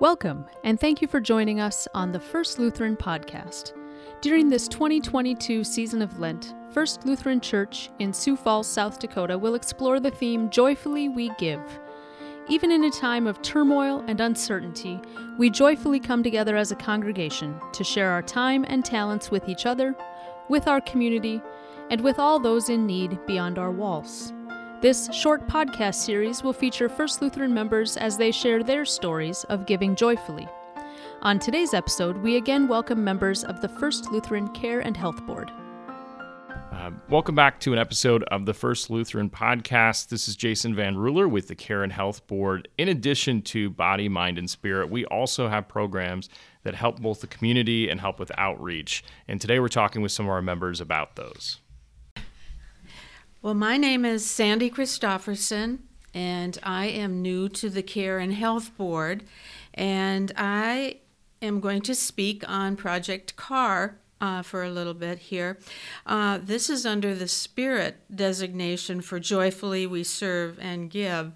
Welcome, and thank you for joining us on the First Lutheran Podcast. During this 2022 season of Lent, First Lutheran Church in Sioux Falls, South Dakota will explore the theme, Joyfully We Give. Even in a time of turmoil and uncertainty, we joyfully come together as a congregation to share our time and talents with each other, with our community, and with all those in need beyond our walls. This short podcast series will feature First Lutheran members as they share their stories of giving joyfully. On today's episode, we again welcome members of the First Lutheran Care and Health Board. Welcome back to an episode of the First Lutheran Podcast. This is Jason Van Ruler with the Care and Health Board. In addition to Body, Mind, and Spirit, we also have programs that help both the community and help with outreach. And today we're talking with some of our members about those. Well, my name is Sandy Christofferson, and I am new to the Care and Health Board, and I am going to speak on Project CAR for a little bit here. This is under the Spirit designation for Joyfully We Serve and Give.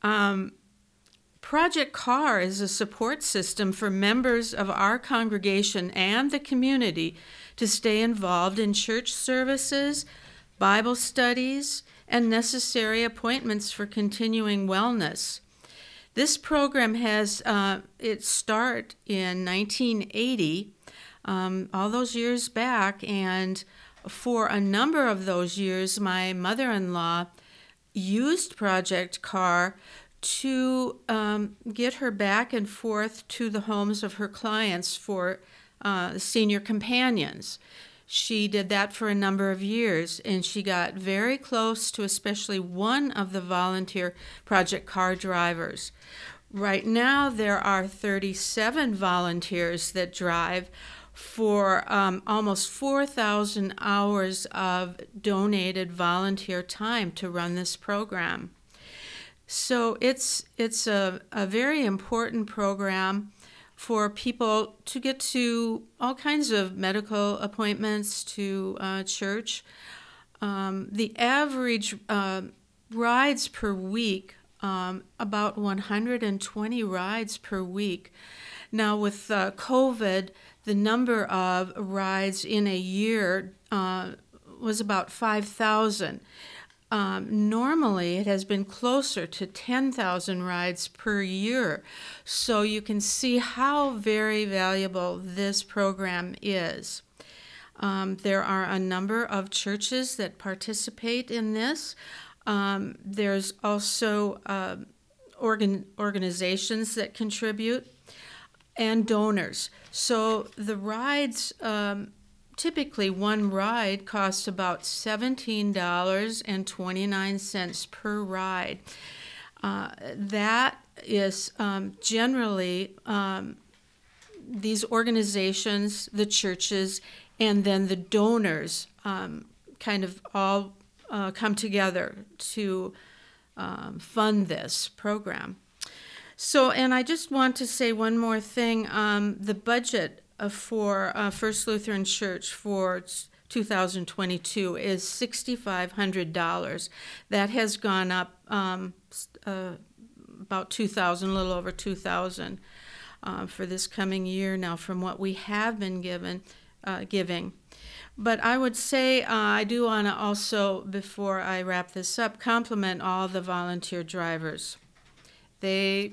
Project CAR is a support system for members of our congregation and the community to stay involved in church services, Bible studies, and necessary appointments for continuing wellness. This program has its start in 1980, all those years back, and for a number of those years, my mother-in-law used Project CAR to get her back and forth to the homes of her clients for senior companions. She did that for a number of years, and she got very close to especially one of the volunteer Project CAR drivers. Right now, there are 37 volunteers that drive for almost 4,000 hours of donated volunteer time to run this program. So it's a very important program for people to get to all kinds of medical appointments, to church. The average rides per week, about 120 rides per week. Now with COVID, the number of rides in a year was about 5,000. Normally, it has been closer to 10,000 rides per year. So you can see how very valuable this program is. There are a number of churches that participate in this. There's also organizations that contribute and donors. So the rides... Typically, one ride costs about $17.29 per ride. That is generally these organizations, the churches, and then the donors kind of all come together to fund this program. So, and I just want to say one more thing. The budget for First Lutheran Church for 2022 is $6,500. That has gone up about $2,000, a little over $2,000 for this coming year now from what we have been giving. But I would say I do want to also, before I wrap this up, compliment all the volunteer drivers. They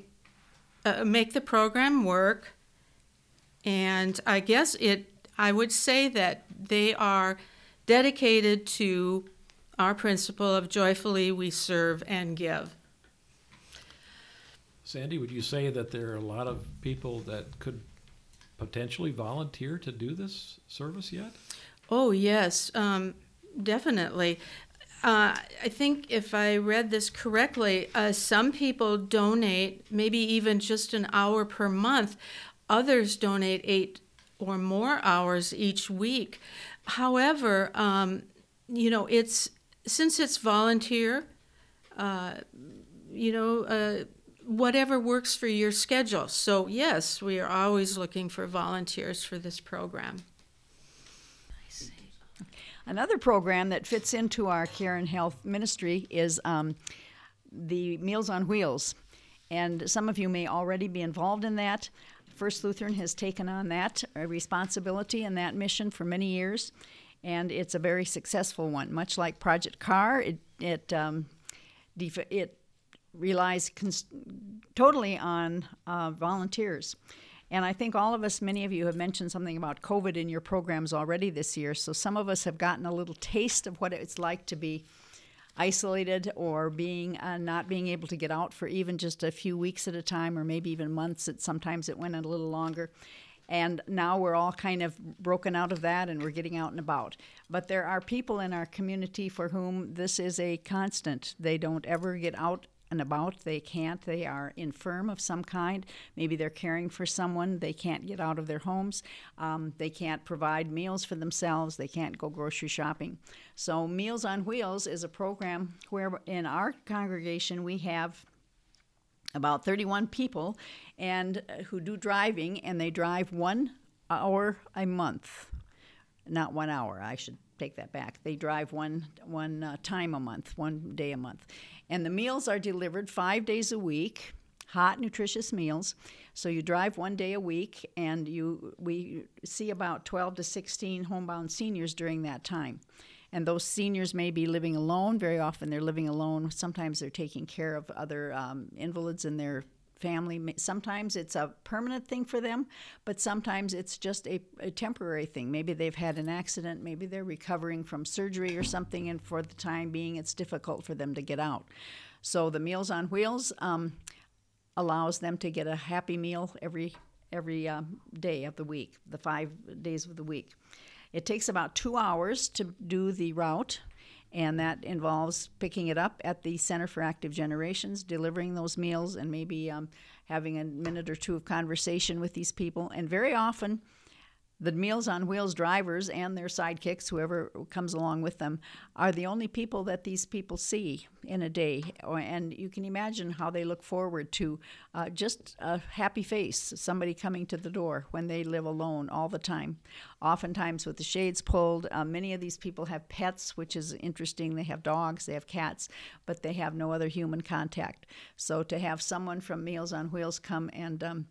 make the program work. And I guess I would say that they are dedicated to our principle of joyfully we serve and give. Sandy, would you say that there are a lot of people that could potentially volunteer to do this service yet? Oh, yes, definitely. I think if I read this correctly, some people donate maybe even just an hour per month. Others donate 8 or more hours each week. However, since it's volunteer, whatever works for your schedule. So yes, we are always looking for volunteers for this program. Another program that fits into our care and health ministry is the Meals on Wheels. and some of you may already be involved in that. First Lutheran has taken on that responsibility and that mission for many years, and it's a very successful one. Much like Project CAR, it relies totally on volunteers. And I think all of us, many of you have mentioned something about COVID in your programs already this year, so some of us have gotten a little taste of what it's like to be isolated or not being able to get out for even just a few weeks at a time, or maybe even months. Sometimes it went a little longer. And now we're all kind of broken out of that, and we're getting out and about. But there are people in our community for whom this is a constant. They don't ever get out and about. They can't. They are infirm of some kind. Maybe they're caring for someone. They can't get out of their homes. They can't provide meals for themselves. They can't go grocery shopping. So Meals on Wheels is a program where in our congregation we have about 31 people and who do driving, and they drive 1 hour a month. Not 1 hour, I should take that back. They drive one time a month, one day a month. And the meals are delivered 5 days a week, hot, nutritious meals. So you drive 1 day a week, and we see about 12 to 16 homebound seniors during that time. And those seniors may be living alone. Very often they're living alone. Sometimes they're taking care of other invalids in their family. Sometimes it's a permanent thing for them, but sometimes it's just a temporary thing. Maybe they've had an accident. Maybe they're recovering from surgery or something, and for the time being, it's difficult for them to get out. So the Meals on Wheels allows them to get a happy meal every day of the week, the 5 days of the week. It takes about 2 hours to do the route, and that involves picking it up at the Center for Active Generations, delivering those meals, and maybe having a minute or two of conversation with these people. And very often, the Meals on Wheels drivers and their sidekicks, whoever comes along with them, are the only people that these people see in a day. And you can imagine how they look forward to just a happy face, somebody coming to the door when they live alone all the time, oftentimes with the shades pulled. Many of these people have pets, which is interesting. They have dogs, they have cats, but they have no other human contact. So to have someone from Meals on Wheels come and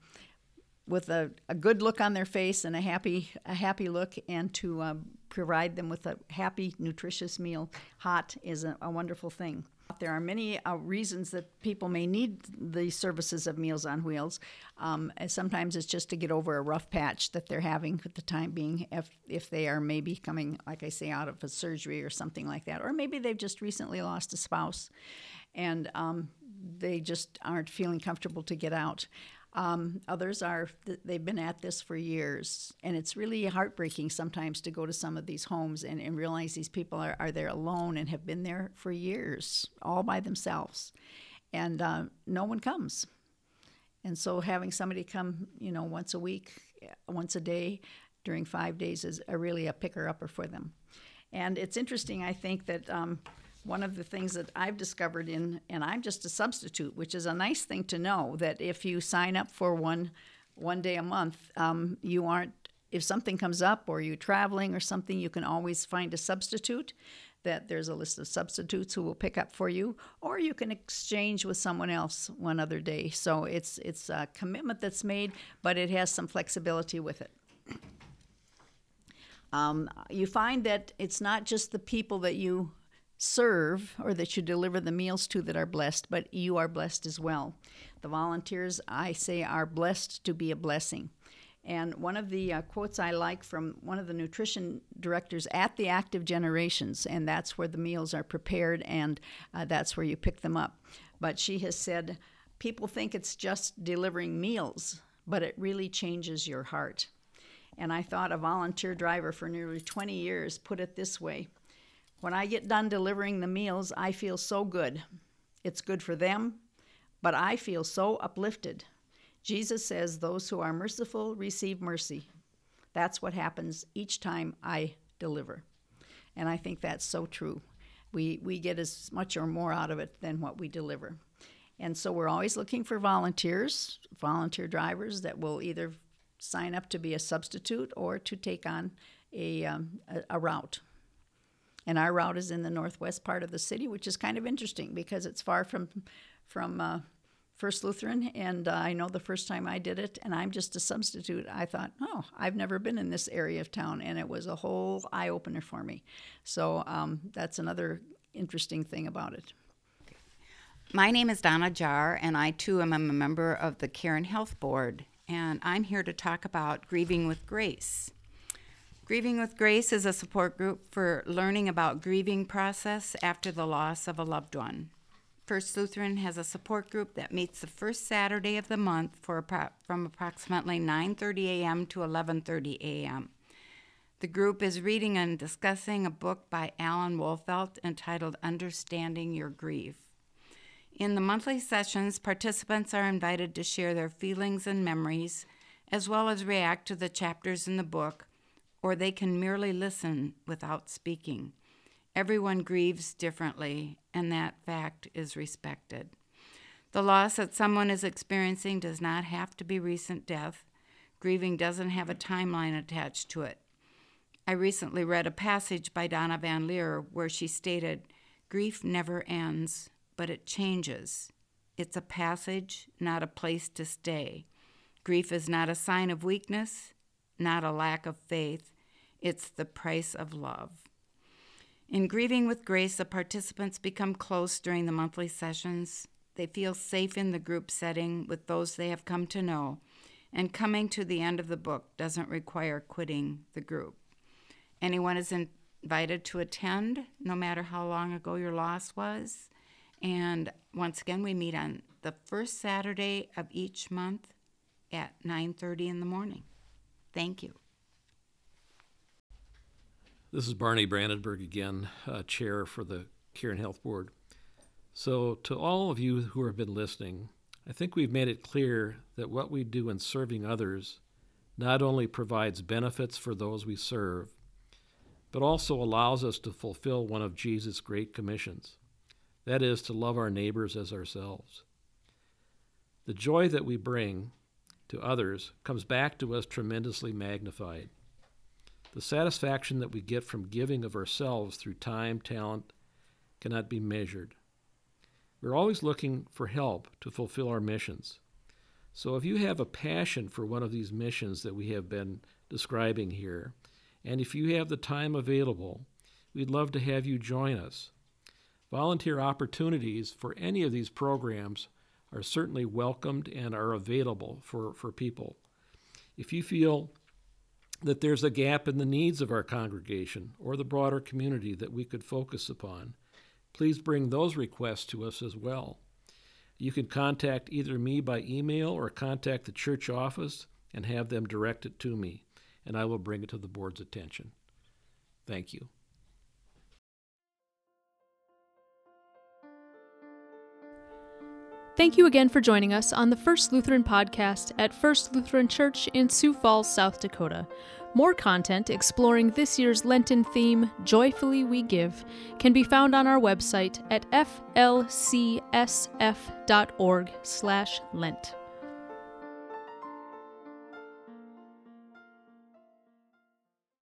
with a good look on their face and a happy look, and to provide them with a happy, nutritious meal, hot, is a wonderful thing. There are many reasons that people may need the services of Meals on Wheels. And sometimes it's just to get over a rough patch that they're having at the time being, if they are maybe coming, like I say, out of a surgery or something like that. Or maybe they've just recently lost a spouse, and they just aren't feeling comfortable to get out. Others are, they've been at this for years, and it's really heartbreaking sometimes to go to some of these homes and realize these people are there alone and have been there for years, all by themselves, and no one comes. And so having somebody come, once a week, once a day, during 5 days is really a picker-upper for them. And it's interesting, I think, that one of the things that I've discovered and I'm just a substitute, which is a nice thing to know, that if you sign up for one day a month, you aren't, if something comes up or you're traveling or something, you can always find a substitute, that there's a list of substitutes who will pick up for you, or you can exchange with someone else one other day. So it's a commitment that's made, but it has some flexibility with it. You find that it's not just the people that you serve or that you deliver the meals to that are blessed, but you are blessed as well. The volunteers, I say, are blessed to be a blessing. And one of the quotes I like from one of the nutrition directors at the Active Generations, and that's where the meals are prepared, and that's where you pick them up. But she has said, people think it's just delivering meals, but it really changes your heart. And I thought a volunteer driver for nearly 20 years put it this way: when I get done delivering the meals, I feel so good. It's good for them, but I feel so uplifted. Jesus says, those who are merciful receive mercy. That's what happens each time I deliver. And I think that's so true. We get as much or more out of it than what we deliver. And so we're always looking for volunteers, volunteer drivers that will either sign up to be a substitute or to take on a route. And our route is in the northwest part of the city, which is kind of interesting because it's far from First Lutheran, and I know the first time I did it, and I'm just a substitute, I thought, oh, I've never been in this area of town, and it was a whole eye-opener for me. So that's another interesting thing about it. My name is Donna Jar, and I, too, am a member of the Care and Health Board, and I'm here to talk about Grieving with Grace. Grieving with Grace is a support group for learning about grieving process after the loss of a loved one. First Lutheran has a support group that meets the first Saturday of the month from approximately 9:30 a.m. to 11:30 a.m. The group is reading and discussing a book by Alan Wolfelt entitled Understanding Your Grief. In the monthly sessions, participants are invited to share their feelings and memories, as well as react to the chapters in the book, or they can merely listen without speaking. Everyone grieves differently, and that fact is respected. The loss that someone is experiencing does not have to be recent death. Grieving doesn't have a timeline attached to it. I recently read a passage by Donna Van Leer where she stated, "Grief never ends, but it changes. It's a passage, not a place to stay. Grief is not a sign of weakness, not a lack of faith. It's the price of love." In Grieving with Grace, the participants become close during the monthly sessions. They feel safe in the group setting with those they have come to know, and coming to the end of the book doesn't require quitting the group. Anyone is invited to attend, no matter how long ago your loss was. And once again, we meet on the first Saturday of each month at 9:30 in the morning. Thank you. This is Barney Brandenburg again, chair for the Care and Health Board. So to all of you who have been listening, I think we've made it clear that what we do in serving others not only provides benefits for those we serve, but also allows us to fulfill one of Jesus' great commissions. That is, to love our neighbors as ourselves. The joy that we bring to others comes back to us tremendously magnified. The satisfaction that we get from giving of ourselves through time, talent, cannot be measured. We're always looking for help to fulfill our missions. So if you have a passion for one of these missions that we have been describing here, and if you have the time available, we'd love to have you join us. Volunteer opportunities for any of these programs are certainly welcomed and are available for people. If you feel that there's a gap in the needs of our congregation or the broader community that we could focus upon, please bring those requests to us as well. You can contact either me by email or contact the church office and have them direct it to me, and I will bring it to the board's attention. Thank you. Thank you again for joining us on the First Lutheran Podcast at First Lutheran Church in Sioux Falls, South Dakota. More content exploring this year's Lenten theme, Joyfully We Give, can be found on our website at flcsf.org/Lent.